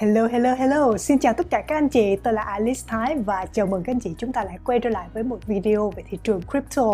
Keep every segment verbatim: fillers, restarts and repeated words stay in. Hello, hello, hello! Xin chào tất cả các anh chị, tôi là Alice Thái và chào mừng các anh chị chúng ta lại quay trở lại với một video về thị trường crypto.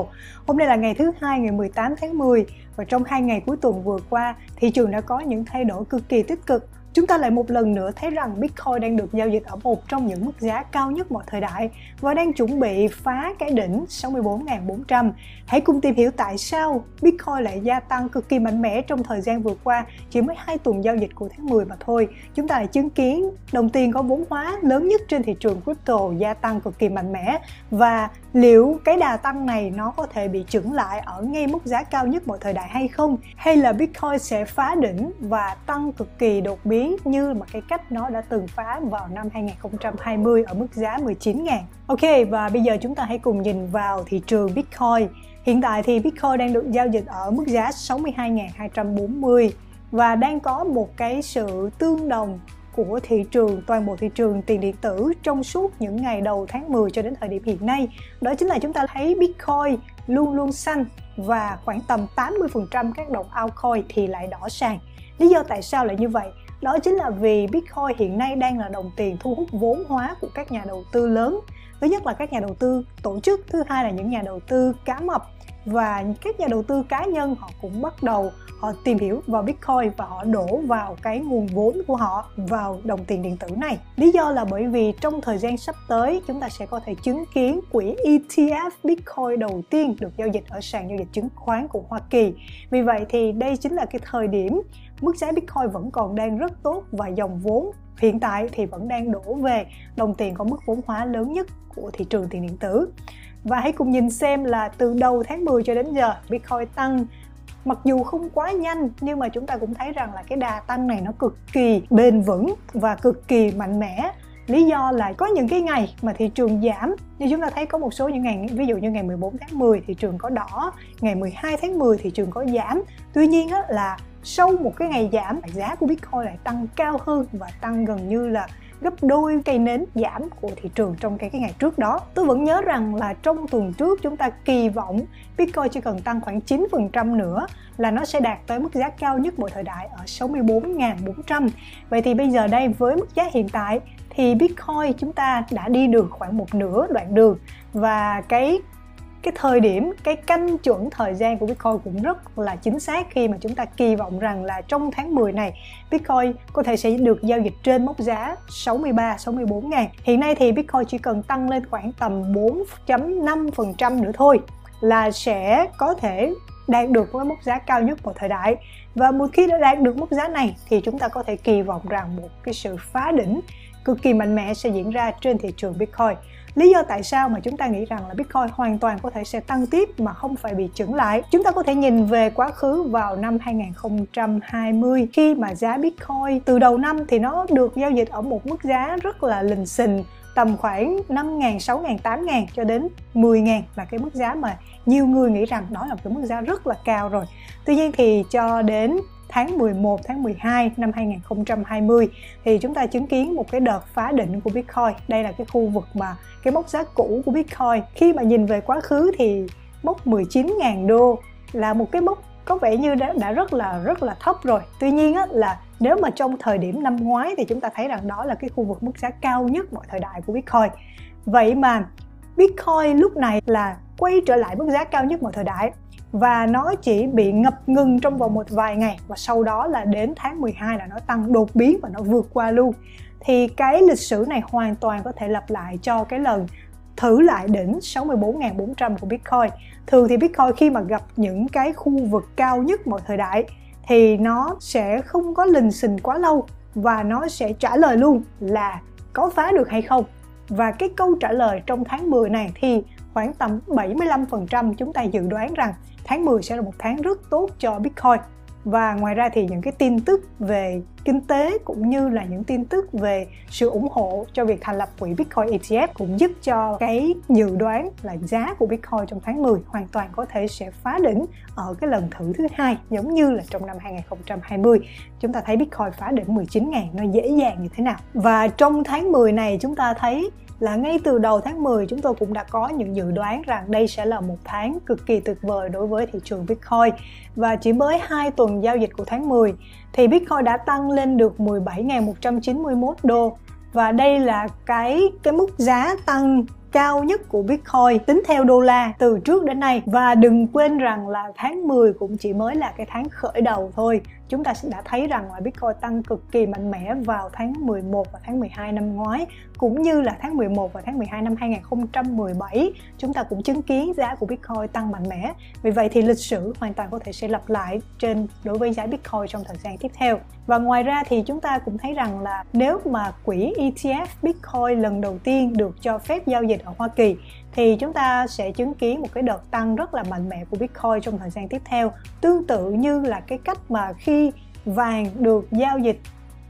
Hôm nay là ngày thứ hai, ngày mười tám tháng mười và trong hai ngày cuối tuần vừa qua, thị trường đã có những thay đổi cực kỳ tích cực. Chúng ta lại một lần nữa thấy rằng Bitcoin đang được giao dịch ở một trong những mức giá cao nhất mọi thời đại và đang chuẩn bị phá cái đỉnh sáu mươi bốn nghìn bốn trăm. Hãy cùng tìm hiểu tại sao Bitcoin lại gia tăng cực kỳ mạnh mẽ trong thời gian vừa qua, chỉ mới hai tuần giao dịch của tháng mười mà thôi. Chúng ta lại chứng kiến đồng tiền có vốn hóa lớn nhất trên thị trường crypto gia tăng cực kỳ mạnh mẽ, và liệu cái đà tăng này nó có thể bị chững lại ở ngay mức giá cao nhất mọi thời đại hay không? Hay là Bitcoin sẽ phá đỉnh và tăng cực kỳ đột biến như mà cái cách nó đã từng phá vào năm hai nghìn không trăm hai mươi ở mức giá mười chín nghìn. Ok, và bây giờ chúng ta hãy cùng nhìn vào thị trường Bitcoin. Hiện tại thì Bitcoin đang được giao dịch ở mức giá sáu mươi hai nghìn hai trăm bốn mươi và đang có một cái sự tương đồng của thị trường, toàn bộ thị trường tiền điện tử trong suốt những ngày đầu tháng mười cho đến thời điểm hiện nay. Đó chính là chúng ta thấy Bitcoin luôn luôn xanh và khoảng tầm tám mươi phần trăm các đồng altcoin thì lại đỏ sàn. Lý do tại sao lại như vậy? Đó chính là vì Bitcoin hiện nay đang là đồng tiền thu hút vốn hóa của các nhà đầu tư lớn. Thứ nhất là các nhà đầu tư tổ chức, thứ hai là những nhà đầu tư cá mập. Và các nhà đầu tư cá nhân họ cũng bắt đầu họ tìm hiểu vào Bitcoin và họ đổ vào cái nguồn vốn của họ vào đồng tiền điện tử này. Lý do là bởi vì trong thời gian sắp tới chúng ta sẽ có thể chứng kiến quỹ E T F Bitcoin đầu tiên được giao dịch ở sàn giao dịch chứng khoán của Hoa Kỳ. Vì vậy thì đây chính là cái thời điểm mức giá Bitcoin vẫn còn đang rất tốt và dòng vốn hiện tại thì vẫn đang đổ về đồng tiền có mức vốn hóa lớn nhất của thị trường tiền điện tử. Và hãy cùng nhìn xem là từ đầu tháng mười cho đến giờ Bitcoin tăng mặc dù không quá nhanh, nhưng mà chúng ta cũng thấy rằng là cái đà tăng này nó cực kỳ bền vững và cực kỳ mạnh mẽ. Lý do là có những cái ngày mà thị trường giảm, như chúng ta thấy có một số những ngày, ví dụ như ngày mười bốn tháng mười thị trường có đỏ, ngày mười hai tháng mười thị trường có giảm. Tuy nhiên á, là sau một cái ngày giảm, giá của Bitcoin lại tăng cao hơn và tăng gần như là gấp đôi cây nến giảm của thị trường trong cái, cái ngày trước đó. Tôi vẫn nhớ rằng là trong tuần trước chúng ta kỳ vọng Bitcoin chỉ cần tăng khoảng chín phần trăm nữa là nó sẽ đạt tới mức giá cao nhất mọi thời đại ở sáu mươi bốn nghìn bốn trăm. Vậy thì bây giờ đây với mức giá hiện tại thì Bitcoin chúng ta đã đi được khoảng một nửa đoạn đường, và cái cái thời điểm, cái canh chuẩn thời gian của Bitcoin cũng rất là chính xác khi mà chúng ta kỳ vọng rằng là trong tháng mười này Bitcoin có thể sẽ được giao dịch trên mốc giá sáu mươi ba, sáu mươi bốn nghìn. Hiện nay thì Bitcoin chỉ cần tăng lên khoảng tầm bốn phẩy năm phần trăm nữa thôi là sẽ có thể đạt được với mức giá cao nhất mọi thời đại. Và một khi đã đạt được mức giá này thì chúng ta có thể kỳ vọng rằng một cái sự phá đỉnh cực kỳ mạnh mẽ sẽ diễn ra trên thị trường Bitcoin. Lý do tại sao mà chúng ta nghĩ rằng là Bitcoin hoàn toàn có thể sẽ tăng tiếp mà không phải bị chững lại? Chúng ta có thể nhìn về quá khứ vào năm hai nghìn không trăm hai mươi, khi mà giá Bitcoin từ đầu năm thì nó được giao dịch ở một mức giá rất là lình xình, tầm khoảng năm nghìn, sáu nghìn, tám nghìn cho đến mười nghìn là cái mức giá mà nhiều người nghĩ rằng đó là một cái mức giá rất là cao rồi. Tuy nhiên thì cho đến tháng mười một, tháng mười hai năm hai nghìn không trăm hai mươi thì chúng ta chứng kiến một cái đợt phá đỉnh của Bitcoin. Đây là cái khu vực mà cái mốc giá cũ của Bitcoin. Khi mà nhìn về quá khứ thì mốc mười chín nghìn đô là một cái mốc có vẻ như đã, đã rất là rất là thấp rồi. Tuy nhiên á, là nếu mà trong thời điểm năm ngoái thì chúng ta thấy rằng đó là cái khu vực mức giá cao nhất mọi thời đại của Bitcoin. Vậy mà Bitcoin lúc này là quay trở lại mức giá cao nhất mọi thời đại, và nó chỉ bị ngập ngừng trong vòng một vài ngày, và sau đó là đến tháng mười hai là nó tăng đột biến và nó vượt qua luôn. Thì cái lịch sử này hoàn toàn có thể lặp lại cho cái lần thử lại đỉnh sáu mươi bốn nghìn bốn trăm của Bitcoin. Thường thì Bitcoin khi mà gặp những cái khu vực cao nhất mọi thời đại thì nó sẽ không có lình xình quá lâu, và nó sẽ trả lời luôn là có phá được hay không. Và cái câu trả lời trong tháng mười này thì khoảng tầm bảy mươi lăm phần trăm chúng ta dự đoán rằng tháng mười sẽ là một tháng rất tốt cho Bitcoin. Và ngoài ra thì những cái tin tức về kinh tế cũng như là những tin tức về sự ủng hộ cho việc thành lập quỹ Bitcoin E T F cũng giúp cho cái dự đoán là giá của Bitcoin trong tháng mười hoàn toàn có thể sẽ phá đỉnh ở cái lần thử thứ hai, giống như là trong năm hai nghìn không trăm hai mươi chúng ta thấy Bitcoin phá đỉnh mười chín nghìn nó dễ dàng như thế nào. Và trong tháng mười này chúng ta thấy là ngay từ đầu tháng mười chúng tôi cũng đã có những dự đoán rằng đây sẽ là một tháng cực kỳ tuyệt vời đối với thị trường Bitcoin. Và chỉ mới hai tuần giao dịch của tháng mười thì Bitcoin đã tăng lên được mười bảy nghìn một trăm chín mươi mốt đô. Và đây là cái cái mức giá tăng cao nhất của Bitcoin tính theo đô la từ trước đến nay. Và đừng quên rằng là tháng mười cũng chỉ mới là cái tháng khởi đầu thôi. Chúng ta đã thấy rằng là Bitcoin tăng cực kỳ mạnh mẽ vào tháng mười một và tháng mười hai năm ngoái, cũng như là tháng mười một và tháng mười hai năm hai nghìn không trăm mười bảy. Chúng ta cũng chứng kiến giá của Bitcoin tăng mạnh mẽ. Vì vậy thì lịch sử hoàn toàn có thể sẽ lặp lại trên đối với giá Bitcoin trong thời gian tiếp theo. Và ngoài ra thì chúng ta cũng thấy rằng là nếu mà quỹ e tê ép Bitcoin lần đầu tiên được cho phép giao dịch ở Hoa Kỳ, thì chúng ta sẽ chứng kiến một cái đợt tăng rất là mạnh mẽ của Bitcoin trong thời gian tiếp theo, tương tự như là cái cách mà khi vàng được giao dịch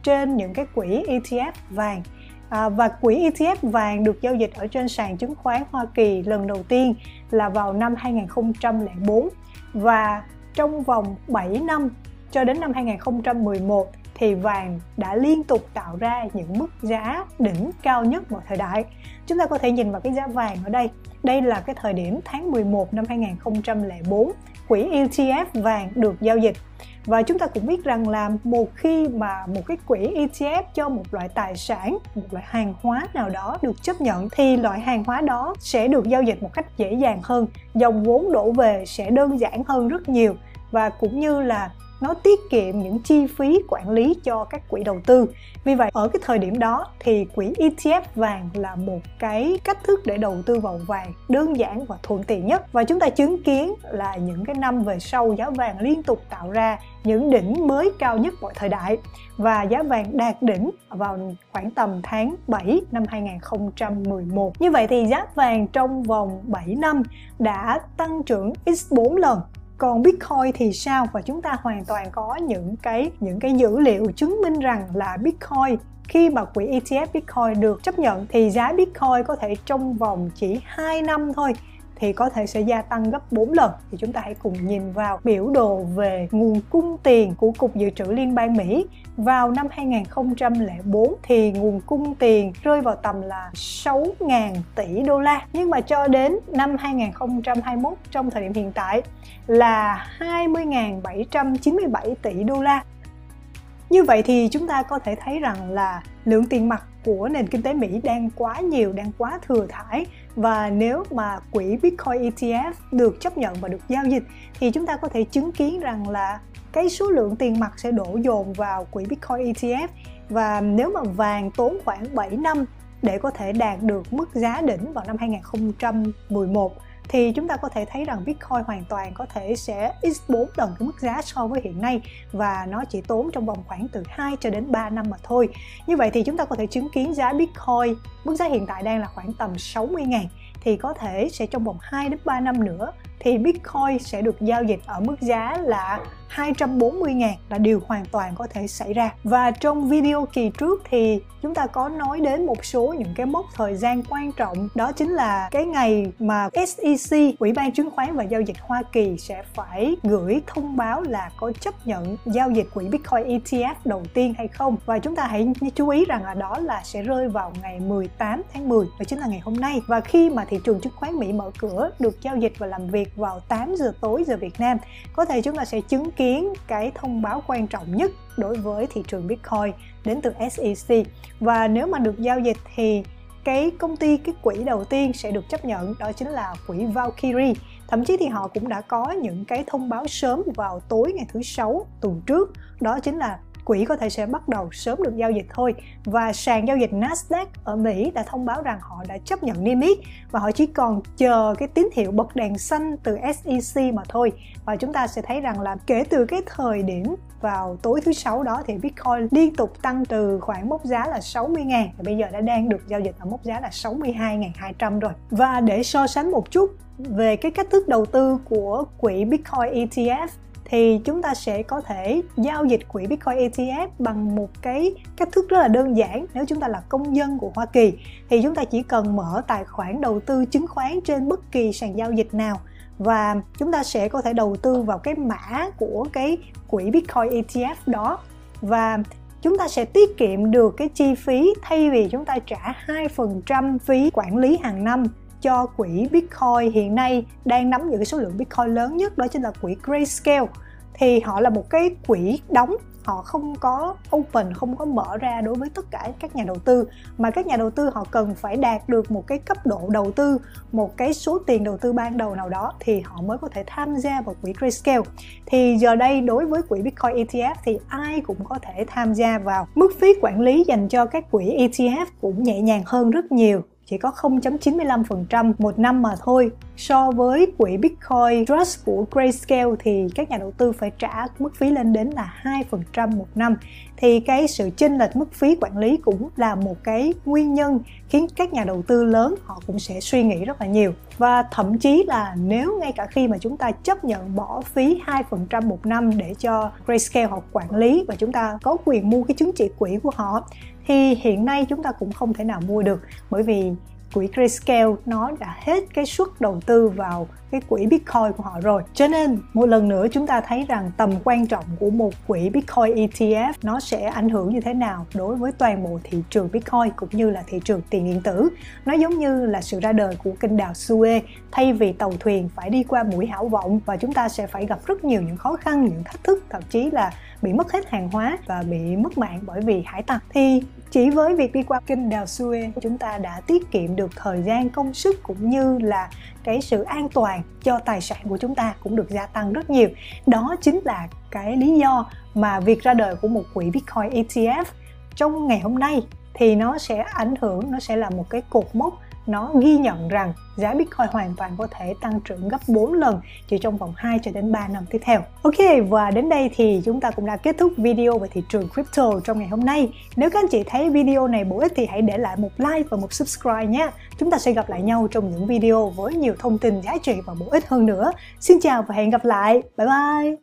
trên những cái quỹ e tê ép vàng. À, và quỹ e tê ép vàng được giao dịch ở trên sàn chứng khoán Hoa Kỳ lần đầu tiên là vào năm hai nghìn không trăm lẻ bốn. Và trong vòng bảy năm cho đến năm hai nghìn không trăm mười một thì vàng đã liên tục tạo ra những mức giá đỉnh cao nhất mọi thời đại. Chúng ta có thể nhìn vào cái giá vàng ở đây. Đây là cái thời điểm tháng mười một năm hai nghìn không trăm lẻ bốn, quỹ e tê ép vàng được giao dịch. Và chúng ta cũng biết rằng là một khi mà một cái quỹ e tê ép cho một loại tài sản, một loại hàng hóa nào đó được chấp nhận, thì loại hàng hóa đó sẽ được giao dịch một cách dễ dàng hơn, dòng vốn đổ về sẽ đơn giản hơn rất nhiều, và cũng như là nó tiết kiệm những chi phí quản lý cho các quỹ đầu tư. Vì vậy ở cái thời điểm đó thì quỹ e tê ép vàng là một cái cách thức để đầu tư vào vàng đơn giản và thuận tiện nhất. Và chúng ta chứng kiến là những cái năm về sau, giá vàng liên tục tạo ra những đỉnh mới cao nhất mọi thời đại, và giá vàng đạt đỉnh vào khoảng tầm tháng bảy năm hai nghìn không trăm mười một. Như vậy thì giá vàng trong vòng bảy năm đã tăng trưởng nhân bốn lần. Còn Bitcoin thì sao? Và chúng ta hoàn toàn có những cái những cái dữ liệu chứng minh rằng là Bitcoin, khi mà quỹ e tê ép Bitcoin được chấp nhận thì giá Bitcoin có thể trong vòng chỉ hai năm thôi thì có thể sẽ gia tăng gấp bốn lần. Thì chúng ta hãy cùng nhìn vào biểu đồ về nguồn cung tiền của Cục Dự trữ Liên bang Mỹ. Vào năm hai nghìn không trăm lẻ bốn thì nguồn cung tiền rơi vào tầm là sáu nghìn tỷ đô la. Nhưng mà cho đến năm hai nghìn không trăm hai mươi mốt, trong thời điểm hiện tại là hai mươi nghìn bảy trăm chín mươi bảy tỷ đô la. Như vậy thì chúng ta có thể thấy rằng là lượng tiền mặt của nền kinh tế Mỹ đang quá nhiều, đang quá thừa thãi. Và nếu mà quỹ Bitcoin e tê ép được chấp nhận và được giao dịch thì chúng ta có thể chứng kiến rằng là cái số lượng tiền mặt sẽ đổ dồn vào quỹ Bitcoin e tê ép. Và nếu mà vàng tốn khoảng bảy năm để có thể đạt được mức giá đỉnh vào năm hai nghìn không trăm mười một thì chúng ta có thể thấy rằng Bitcoin hoàn toàn có thể sẽ nhân bốn lần cái mức giá so với hiện nay, và nó chỉ tốn trong vòng khoảng từ hai cho đến ba năm mà thôi. Như vậy thì chúng ta có thể chứng kiến giá Bitcoin, mức giá hiện tại đang là khoảng tầm sáu mươi nghìn, thì có thể sẽ trong vòng hai đến ba năm nữa thì Bitcoin sẽ được giao dịch ở mức giá là hai trăm bốn mươi nghìn, là điều hoàn toàn có thể xảy ra. Và trong video kỳ trước thì chúng ta có nói đến một số những cái mốc thời gian quan trọng, đó chính là cái ngày mà ét e xê, Ủy ban Chứng khoán và Giao dịch Hoa Kỳ, sẽ phải gửi thông báo là có chấp nhận giao dịch quỹ Bitcoin e tê ép đầu tiên hay không. Và chúng ta hãy chú ý rằng là đó là sẽ rơi vào ngày mười tám tháng mười, và chính là ngày hôm nay. Và khi mà thị trường chứng khoán Mỹ mở cửa được giao dịch và làm việc vào tám giờ tối giờ Việt Nam, có thể chúng ta sẽ chứng kiến cái thông báo quan trọng nhất đối với thị trường Bitcoin đến từ ét e xê. Và nếu mà được giao dịch thì cái công ty, cái quỹ đầu tiên sẽ được chấp nhận, đó chính là quỹ Valkyrie. Thậm chí thì họ cũng đã có những cái thông báo sớm vào tối ngày thứ Sáu tuần trước, đó chính là quỹ có thể sẽ bắt đầu sớm được giao dịch thôi. Và sàn giao dịch Nasdaq ở Mỹ đã thông báo rằng họ đã chấp nhận niêm yết, và họ chỉ còn chờ cái tín hiệu bật đèn xanh từ ét e xê mà thôi. Và chúng ta sẽ thấy rằng là kể từ cái thời điểm vào tối thứ Sáu đó thì Bitcoin liên tục tăng từ khoảng mốc giá là sáu mươi nghìn, bây giờ đã đang được giao dịch ở mốc giá là sáu mươi hai nghìn hai trăm rồi. Và để so sánh một chút về cái cách thức đầu tư của quỹ Bitcoin e tê ép, thì chúng ta sẽ có thể giao dịch quỹ Bitcoin e tê ép bằng một cái cách thức rất là đơn giản. Nếu chúng ta là công dân của Hoa Kỳ thì chúng ta chỉ cần mở tài khoản đầu tư chứng khoán trên bất kỳ sàn giao dịch nào, và chúng ta sẽ có thể đầu tư vào cái mã của cái quỹ Bitcoin e tê ép đó, và chúng ta sẽ tiết kiệm được cái chi phí. Thay vì chúng ta trả hai phần trăm phí quản lý hàng năm cho quỹ Bitcoin hiện nay đang nắm giữ cái số lượng Bitcoin lớn nhất, đó chính là quỹ Grayscale, thì họ là một cái quỹ đóng họ không có open, không có mở ra đối với tất cả các nhà đầu tư, mà các nhà đầu tư họ cần phải đạt được một cái cấp độ đầu tư, một cái số tiền đầu tư ban đầu nào đó thì họ mới có thể tham gia vào quỹ Grayscale. Thì giờ đây đối với quỹ Bitcoin e tê ép thì ai cũng có thể tham gia vào. Mức phí quản lý dành cho các quỹ e tê ép cũng nhẹ nhàng hơn rất nhiều, chỉ có không phẩy chín mươi lăm phần trăm một năm mà thôi. So với quỹ Bitcoin Trust của Grayscale thì các nhà đầu tư phải trả mức phí lên đến là hai phần trăm một năm. Thì cái sự chênh lệch mức phí quản lý cũng là một cái nguyên nhân khiến các nhà đầu tư lớn họ cũng sẽ suy nghĩ rất là nhiều. Và thậm chí là nếu ngay cả khi mà chúng ta chấp nhận bỏ phí hai phần trăm một năm để cho Grayscale họ quản lý và chúng ta có quyền mua cái chứng chỉ quỹ của họ, thì hiện nay chúng ta cũng không thể nào mua được, bởi vì quỹ Grayscale nó đã hết cái suất đầu tư vào cái quỹ Bitcoin của họ rồi. Cho nên một lần nữa chúng ta thấy rằng tầm quan trọng của một quỹ Bitcoin e tê ép nó sẽ ảnh hưởng như thế nào đối với toàn bộ thị trường Bitcoin cũng như là thị trường tiền điện tử. Nó giống như là sự ra đời của kênh đào Suez, thay vì tàu thuyền phải đi qua mũi Hảo Vọng, và chúng ta sẽ phải gặp rất nhiều những khó khăn, những thách thức, thậm chí là bị mất hết hàng hóa và bị mất mạng bởi vì hải tặc. Thì chỉ với việc đi qua kênh đào Suez, chúng ta đã tiết kiệm được thời gian, công sức cũng như là cái sự an toàn cho tài sản của chúng ta cũng được gia tăng rất nhiều. Đó chính là cái lý do mà việc ra đời của một quỹ Bitcoin e tê ép trong ngày hôm nay thì nó sẽ ảnh hưởng, nó sẽ là một cái cột mốc, nó ghi nhận rằng giá Bitcoin hoàn toàn có thể tăng trưởng gấp bốn lần chỉ trong vòng hai cho đến ba năm tiếp theo. Ok, và đến đây thì chúng ta cũng đã kết thúc video về thị trường crypto trong ngày hôm nay. Nếu các anh chị thấy video này bổ ích thì hãy để lại một like và một subscribe nhé. Chúng ta sẽ gặp lại nhau trong những video với nhiều thông tin giá trị và bổ ích hơn nữa. Xin chào và hẹn gặp lại. Bye bye!